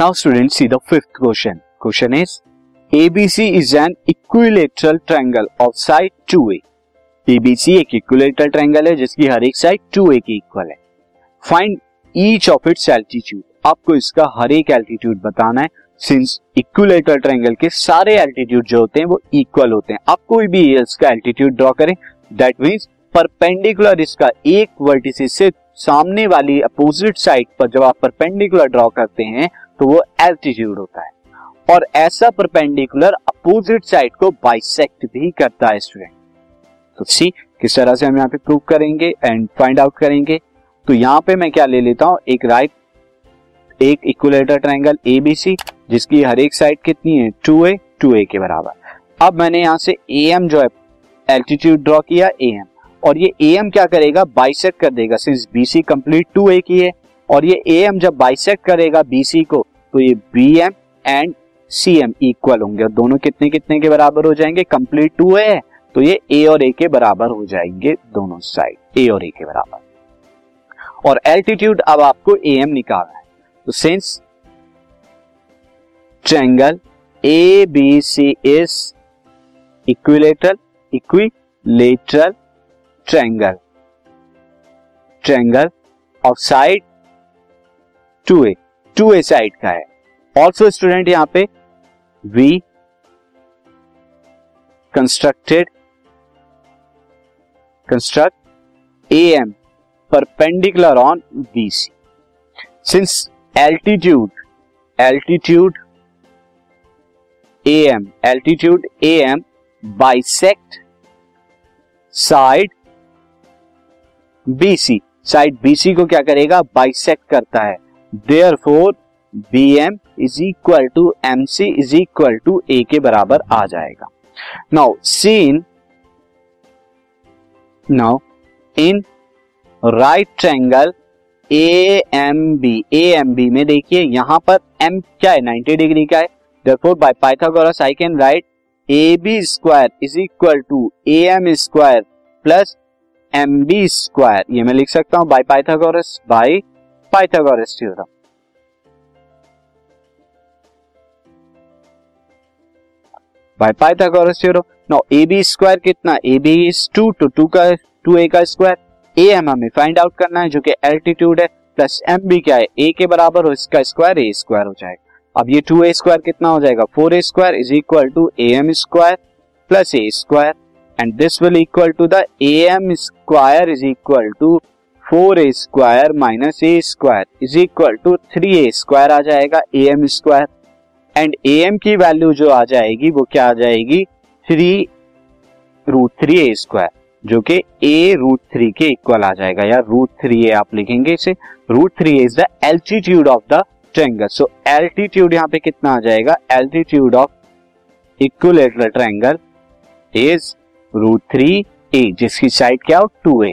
Now student see the fifth question. Question is ABC is an equilateral triangle of side 2A. ABC एक equilateral triangle है जिसकी हर एक side 2A की equal है. Find each of its altitude. आपको इसका हर एक altitude बताना है. Since equilateral triangle के सारे altitude जो होते हैं वो equal होते हैं. आप कोई भी इसका altitude draw करें. That means perpendicular इसका एक vertices से सामने वाली opposite side पर जब आप perpendicular draw करते हैं तो वो altitude होता है. और ऐसा परपेंडिकुलर अपोजिट साइड को बाइसेक्ट भी करता है स्टूडेंट. तो सी किस तरह से हम यहाँ पे प्रूव करेंगे एंड फाइंड आउट करेंगे. तो यहाँ पे मैं क्या ले लेता हूँ, एक एक इक्विलेटरल ट्रायंगल एबीसी जिसकी हर एक साइड कितनी है 2A, 2A के बराबर. अब मैंने यहाँ से AM जो है एल्टीट्यूड ड्रॉ किया AM, और ये AM क्या करेगा बाइसेक्ट कर देगा. सिंस BC कंप्लीट 2A की है और ये AM जब बाइसेक्ट करेगा BC को तो ये BM एंड CM इक्वल होंगे और दोनों कितने कितने के बराबर हो जाएंगे. कंप्लीट 2A है तो ये A और A के बराबर हो जाएंगे दोनों साइड, A और A के बराबर. और एल्टीट्यूड अब आपको AM निकालना है. तो since triangle ABC is equilateral triangle of side 2A, 2A side का है. ऑल्सो स्टूडेंट यहां पे we construct AM perpendicular on BC. Since altitude AM bisect side BC, side BC को क्या करेगा बाइसेक्ट करता है. Therefore BM is equal to MC is equal to A के बराबर आ जाएगा. Now in right triangle AMB में देखिए यहां पर M क्या है 90 डिग्री का है. Therefore by Pythagoras I can write AB square is equal to AM square plus MB square. ये मैं लिख सकता हूं by Pythagoras theorem. By Pythagoras theorem, now AB square कितना, AB is 2 तो 2A का स्क्वायर. AM हमें फाइंड आउट करना है जो कि एल्टीट्यूड है, प्लस MB क्या है A के बराबर हो, इसका स्क्वायर A स्क्वायर हो जाएगा. अब ये 2A स्क्वायर कितना हो जाएगा 4A square is equal to AM square plus A square and this will equal to the AM square is equal to 4A square minus A square is equal to 3A square आ जाएगा AM square. And AM की value जो आ जाएगी वो क्या आ जाएगी 3√3A स्क्वायर जो कि A√3 के इक्वल आ जाएगा या √3A आप लिखेंगे इसे. √3A is the altitude of the triangle. So altitude यहाँ पे कितना आ जाएगा, altitude of equilateral triangle is √3A जिसकी साइड क्या हो 2A.